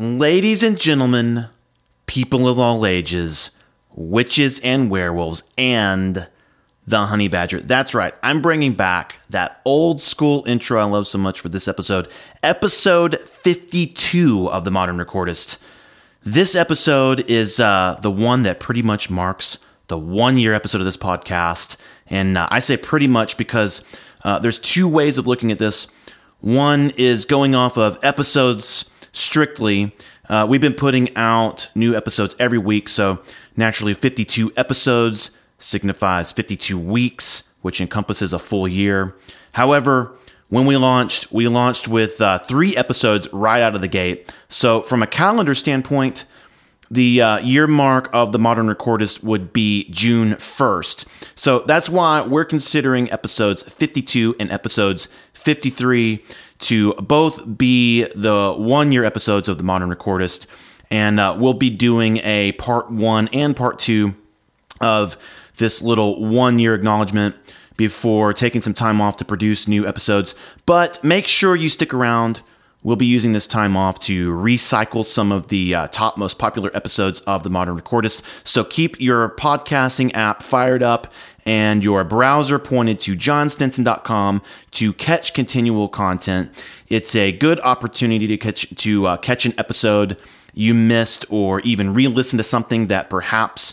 Ladies and gentlemen, people of all ages, witches and werewolves, and the honey badger. That's right. I'm bringing back that old school intro I love so much for this episode. Episode 52 of The Modern Recordist. This episode is the one that pretty much marks the one-year episode of this podcast. And I say pretty much because there's two ways of looking at this. One is going off of episodes strictly. We've been putting out new episodes every week. So naturally, 52 episodes signifies 52 weeks, which encompasses a full year. However, when we launched with 3 episodes right out of the gate. So from a calendar standpoint, the year mark of The Modern Recordist would be June 1st. So that's why we're considering episodes 52 and episodes 53 to both be the one-year episodes of The Modern Recordist. And we'll be doing a part 1 and part 2 of this little one-year acknowledgement before taking some time off to produce new episodes. But make sure you stick around. We'll be using this time off to recycle some of the top most popular episodes of The Modern Recordist. So keep your podcasting app fired up and your browser pointed to jonstinson.com to catch continual content. It's a good opportunity to catch an episode you missed, or even re-listen to something that perhaps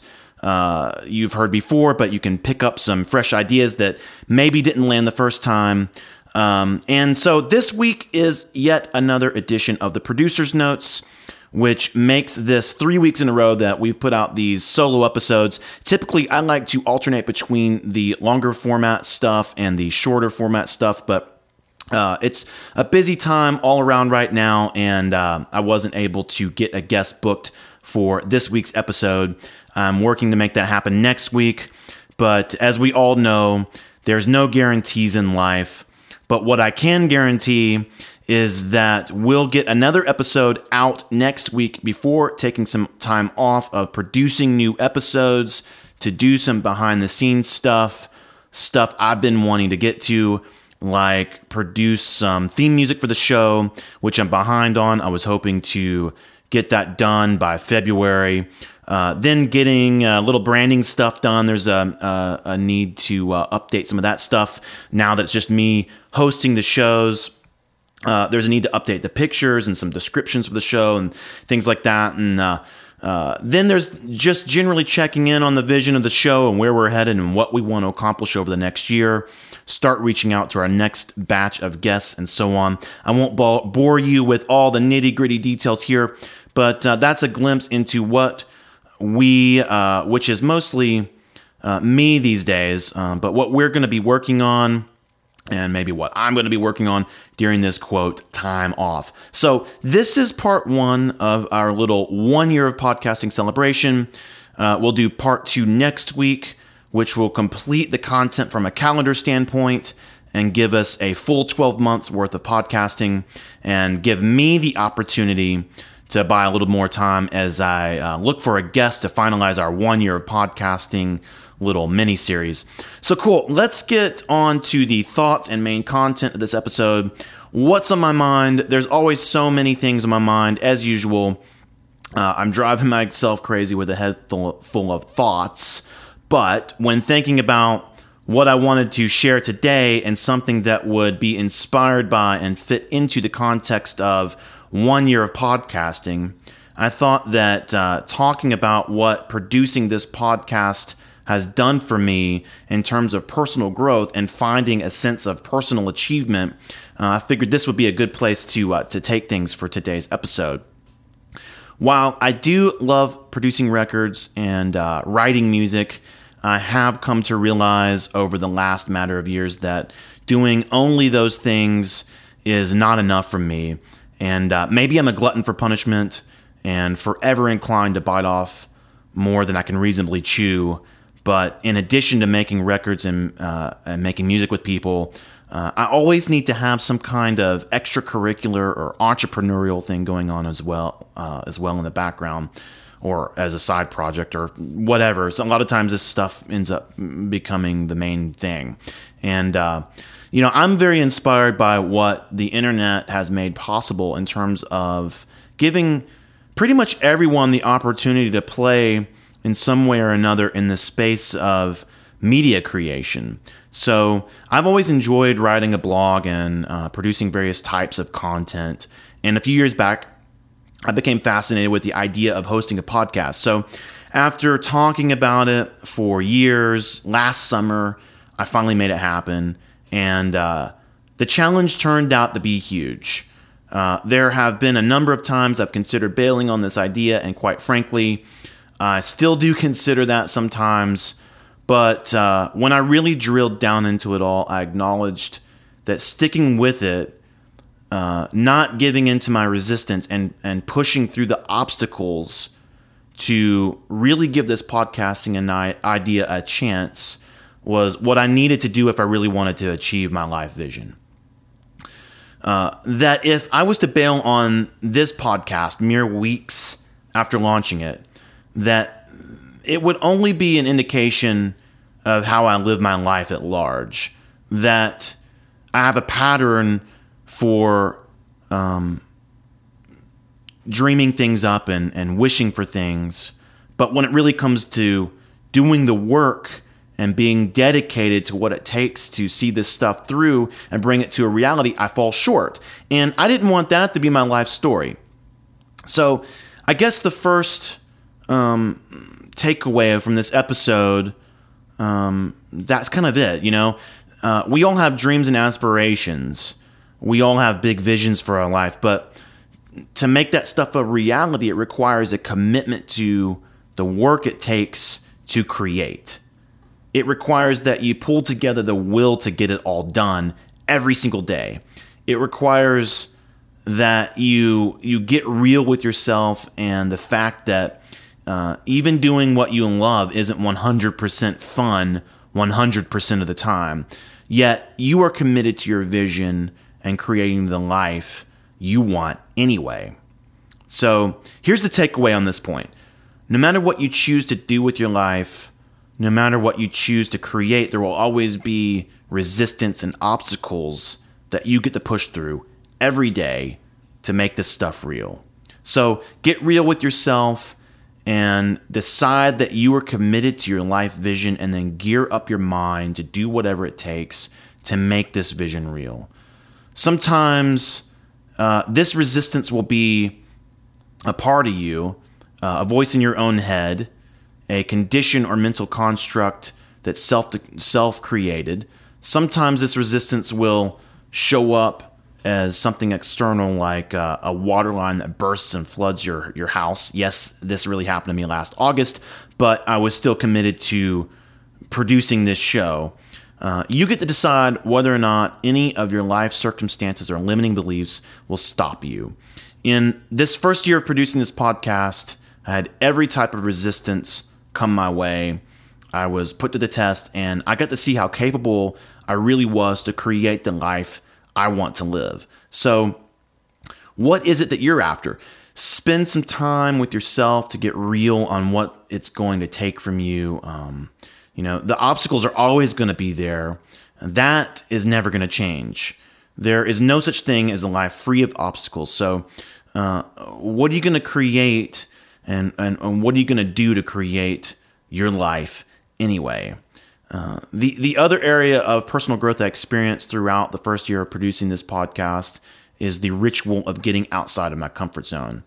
you've heard before, but you can pick up some fresh ideas that maybe didn't land the first time. And so this week is yet another edition of The Producer's Notes, which makes this 3 weeks in a row that we've put out these solo episodes. Typically, I like to alternate between the longer format stuff and the shorter format stuff, but it's a busy time all around right now, and I wasn't able to get a guest booked for this week's episode. I'm working to make that happen next week, but as we all know, there's no guarantees in life. But what I can guarantee is that we'll get another episode out next week before taking some time off of producing new episodes to do some behind-the-scenes stuff I've been wanting to get to, like produce some theme music for the show, which I'm behind on. I was hoping to get that done by February. Then getting little branding stuff done. There's a need to update some of that stuff now that it's just me hosting the shows. There's a need to update the pictures and some descriptions for the show and things like that. And then there's just generally checking in on the vision of the show and where we're headed and what we want to accomplish over the next year. Start reaching out to our next batch of guests and so on. I won't bore you with all the nitty-gritty details here, but that's a glimpse into what we, which is mostly me these days, but what we're going to be working on, and maybe what I'm going to be working on during this, quote, time off. So this is part 1 of our little 1 year of podcasting celebration. We'll do part 2 next week, which will complete the content from a calendar standpoint and give us a full 12 months worth of podcasting and give me the opportunity to buy a little more time as I look for a guest to finalize our 1 year of podcasting little mini-series. So cool, let's get on to the thoughts and main content of this episode. What's on my mind? There's always so many things on my mind, as usual. I'm driving myself crazy with a head full of thoughts, but when thinking about what I wanted to share today and something that would be inspired by and fit into the context of 1 year of podcasting, I thought that talking about what producing this podcast has done for me in terms of personal growth and finding a sense of personal achievement, I figured this would be a good place to take things for today's episode. While I do love producing records and writing music, I have come to realize over the last matter of years that doing only those things is not enough for me. And maybe I'm a glutton for punishment and forever inclined to bite off more than I can reasonably chew. But in addition to making records and making music with people, I always need to have some kind of extracurricular or entrepreneurial thing going on as well in the background, or as a side project or whatever. So a lot of times this stuff ends up becoming the main thing. And I'm very inspired by what the internet has made possible in terms of giving pretty much everyone the opportunity to play in some way or another in the space of media creation. So I've always enjoyed writing a blog and producing various types of content. And a few years back, I became fascinated with the idea of hosting a podcast. So after talking about it for years, last summer, I finally made it happen. And the challenge turned out to be huge. There have been a number of times I've considered bailing on this idea, and quite frankly, I still do consider that sometimes. But when I really drilled down into it all, I acknowledged that sticking with it, not giving into my resistance and pushing through the obstacles to really give this podcasting idea a chance was what I needed to do if I really wanted to achieve my life vision. That if I was to bail on this podcast mere weeks after launching it, that it would only be an indication of how I live my life at large, that I have a pattern for dreaming things up and wishing for things. But when it really comes to doing the work and being dedicated to what it takes to see this stuff through and bring it to a reality, I fall short. And I didn't want that to be my life story. So I guess the first takeaway from this episode, that's kind of it, you know? We all have dreams and aspirations. We all have big visions for our life. But to make that stuff a reality, it requires a commitment to the work it takes to create. It requires that you pull together the will to get it all done every single day. It requires that you get real with yourself and the fact that even doing what you love isn't 100% fun 100% of the time. Yet you are committed to your vision and creating the life you want anyway. So here's the takeaway on this point. No matter what you choose to do with your life, no matter what you choose to create, there will always be resistance and obstacles that you get to push through every day to make this stuff real. So get real with yourself and decide that you are committed to your life vision, and then gear up your mind to do whatever it takes to make this vision real. Sometimes this resistance will be a part of you, a voice in your own head, a condition or mental construct that's self-created. Sometimes this resistance will show up as something external, like a water line that bursts and floods your house. Yes, this really happened to me last August, but I was still committed to producing this show. You get to decide whether or not any of your life circumstances or limiting beliefs will stop you. In this first year of producing this podcast, I had every type of resistance come my way. I was put to the test, and I got to see how capable I really was to create the life I want to live. So what is it that you're after? Spend some time with yourself to get real on what it's going to take from you. You know, the obstacles are always going to be there. That is never going to change. There is no such thing as a life free of obstacles. So what are you going to create? And what are you going to do to create your life anyway? The other area of personal growth I experienced throughout the first year of producing this podcast is the ritual of getting outside of my comfort zone.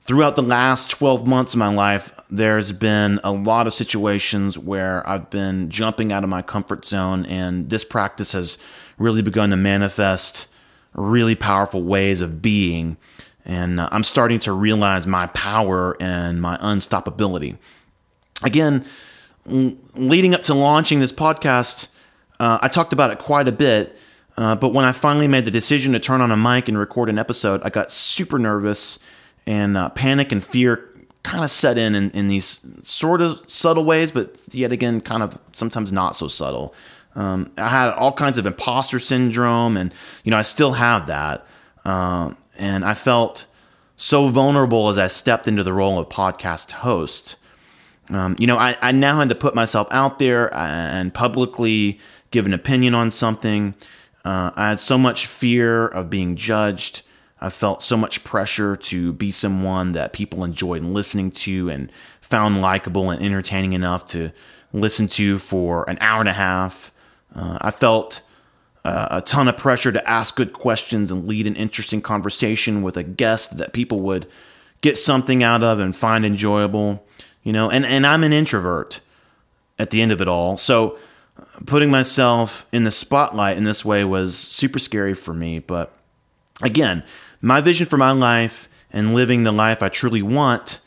Throughout the last 12 months of my life, there's been a lot of situations where I've been jumping out of my comfort zone, and this practice has really begun to manifest really powerful ways of being. And I'm starting to realize my power and my unstoppability. Again, leading up to launching this podcast, I talked about it quite a bit. But when I finally made the decision to turn on a mic and record an episode, I got super nervous, and panic and fear kind of set in these sort of subtle ways, but yet again, kind of sometimes not so subtle. I had all kinds of imposter syndrome, and you know, I still have that. And I felt so vulnerable as I stepped into the role of podcast host. You know, I now had to put myself out there and publicly give an opinion on something. I had so much fear of being judged. I felt so much pressure to be someone that people enjoyed listening to and found likable and entertaining enough to listen to for an hour and a half. I felt a ton of pressure to ask good questions and lead an interesting conversation with a guest that people would get something out of and find enjoyable, you know, and I'm an introvert at the end of it all. So putting myself in the spotlight in this way was super scary for me. But again, my vision for my life and living the life I truly want,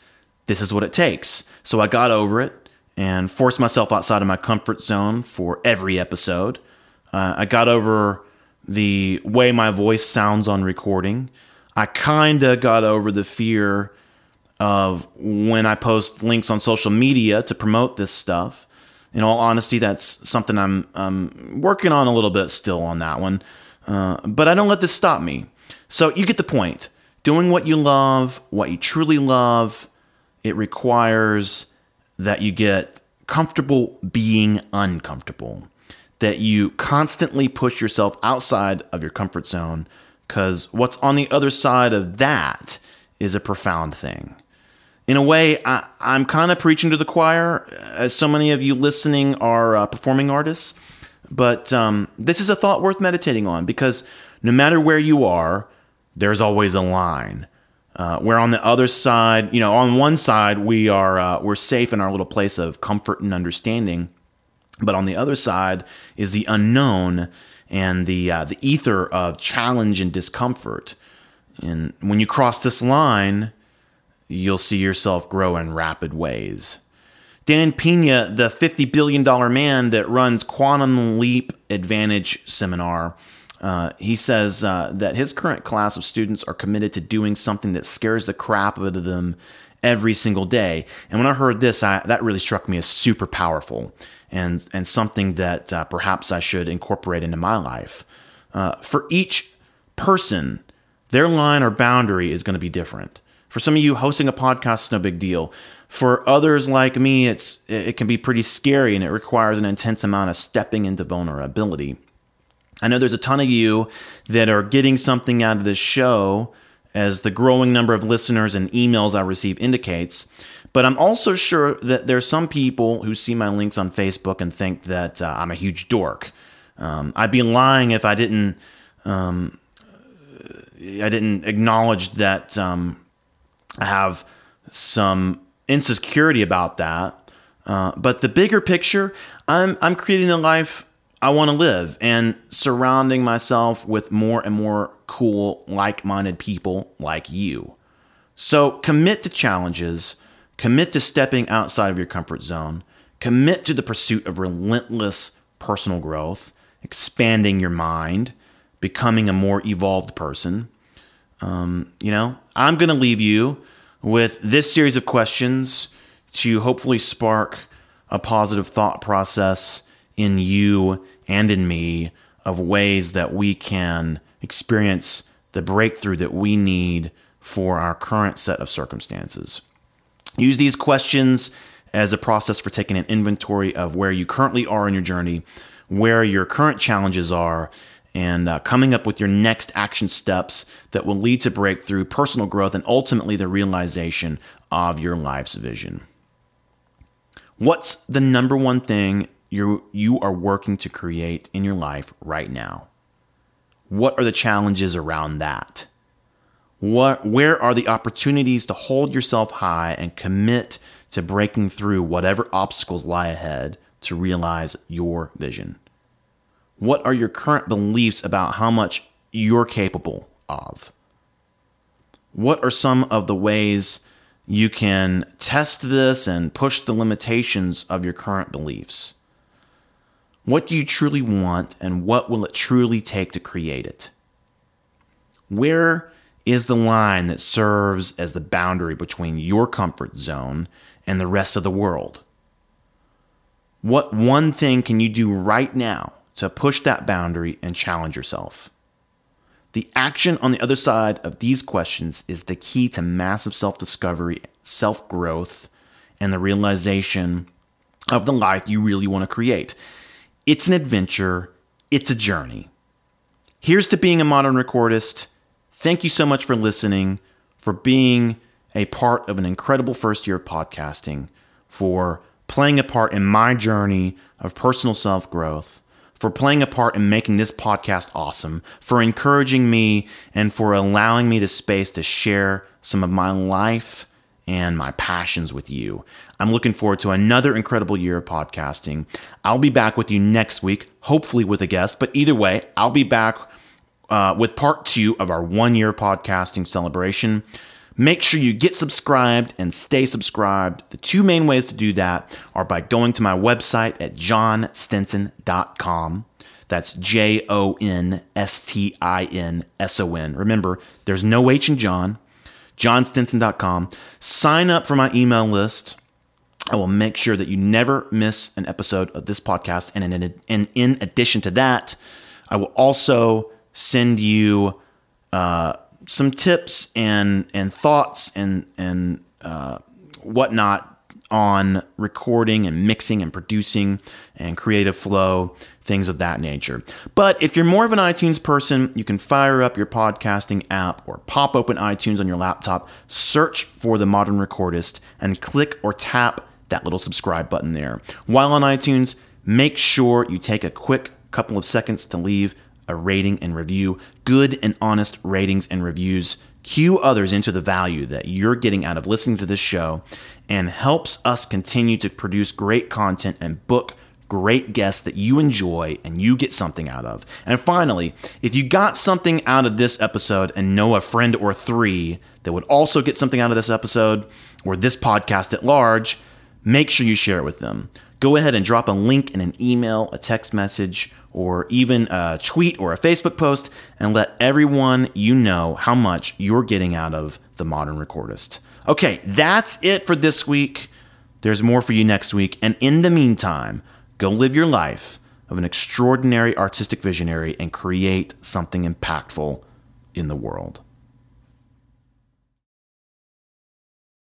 this is what it takes. So I got over it and forced myself outside of my comfort zone for every episode. I got over the way my voice sounds on recording. I kind of got over the fear of when I post links on social media to promote this stuff. In all honesty, that's something I'm working on a little bit still on that one. But I don't let this stop me. So you get the point. Doing what you love, what you truly love, it requires that you get comfortable being uncomfortable, that you constantly push yourself outside of your comfort zone, because what's on the other side of that is a profound thing. In a way, I'm kind of preaching to the choir, as so many of you listening are performing artists, but this is a thought worth meditating on, because no matter where you are, there's always a line. Where on the other side, you know, on one side, we're safe in our little place of comfort and understanding. But on the other side is the unknown and the ether of challenge and discomfort. And when you cross this line, you'll see yourself grow in rapid ways. Dan Pina, the $50 billion man that runs Quantum Leap Advantage Seminar, he says that his current class of students are committed to doing something that scares the crap out of them every single day. And when I heard this, that really struck me as super powerful and something that perhaps I should incorporate into my life. For each person, their line or boundary is going to be different. For some of you, hosting a podcast is no big deal. For others like me, it can be pretty scary, and it requires an intense amount of stepping into vulnerability. I know there's a ton of you that are getting something out of this show, as the growing number of listeners and emails I receive indicates. But I'm also sure that there's some people who see my links on Facebook and think that I'm a huge dork. I'd be lying if I didn't acknowledge that I have some insecurity about that. But the bigger picture, I'm creating a life I want to live, and surrounding myself with more and more cool, like-minded people like you. So commit to challenges, commit to stepping outside of your comfort zone, commit to the pursuit of relentless personal growth, expanding your mind, becoming a more evolved person. You know, I'm going to leave you with this series of questions to hopefully spark a positive thought process in you and in me of ways that we can experience the breakthrough that we need for our current set of circumstances. Use these questions as a process for taking an inventory of where you currently are in your journey, where your current challenges are, and coming up with your next action steps that will lead to breakthrough, personal growth, and ultimately the realization of your life's vision. What's the number one thing you are working to create in your life right now? What are the challenges around that? Where are the opportunities to hold yourself high and commit to breaking through whatever obstacles lie ahead to realize your vision? What are your current beliefs about how much you're capable of? What are some of the ways you can test this and push the limitations of your current beliefs? What do you truly want, and what will it truly take to create it? Where is the line that serves as the boundary between your comfort zone and the rest of the world? What one thing can you do right now to push that boundary and challenge yourself? The action on the other side of these questions is the key to massive self-discovery, self-growth, and the realization of the life you really want to create. It's an adventure. It's a journey. Here's to being a modern recordist. Thank you so much for listening, for being a part of an incredible first year of podcasting, for playing a part in my journey of personal self-growth, for playing a part in making this podcast awesome, for encouraging me, and for allowing me the space to share some of my life and my passions with you. I'm looking forward to another incredible year of podcasting. I'll be back with you next week, hopefully with a guest, but either way, I'll be back with part 2 of our 1-year podcasting celebration. Make sure you get subscribed and stay subscribed. The 2 main ways to do that are by going to my website at jonstinson.com. That's JONSTINSON. Remember, there's no H in John. jonstinson.com. Sign up for my email list. I will make sure that you never miss an episode of this podcast. And in addition to that, I will also send you some tips and thoughts and whatnot on recording and mixing and producing and creative flow, things of that nature. But if you're more of an iTunes person, you can fire up your podcasting app or pop open iTunes on your laptop, search for The Modern Recordist, and click or tap that little subscribe button there. While on iTunes, make sure you take a quick couple of seconds to leave a rating and review. Good and honest ratings and reviews cue others into the value that you're getting out of listening to this show and helps us continue to produce great content and book great guests that you enjoy and you get something out of. And finally, if you got something out of this episode and know a friend or 3 that would also get something out of this episode or this podcast at large, make sure you share it with them. Go ahead and drop a link in an email, a text message, or even a tweet or a Facebook post, and let everyone you know how much you're getting out of The Modern Recordist. Okay, that's it for this week. There's more for you next week. And in the meantime, go live your life of an extraordinary artistic visionary and create something impactful in the world.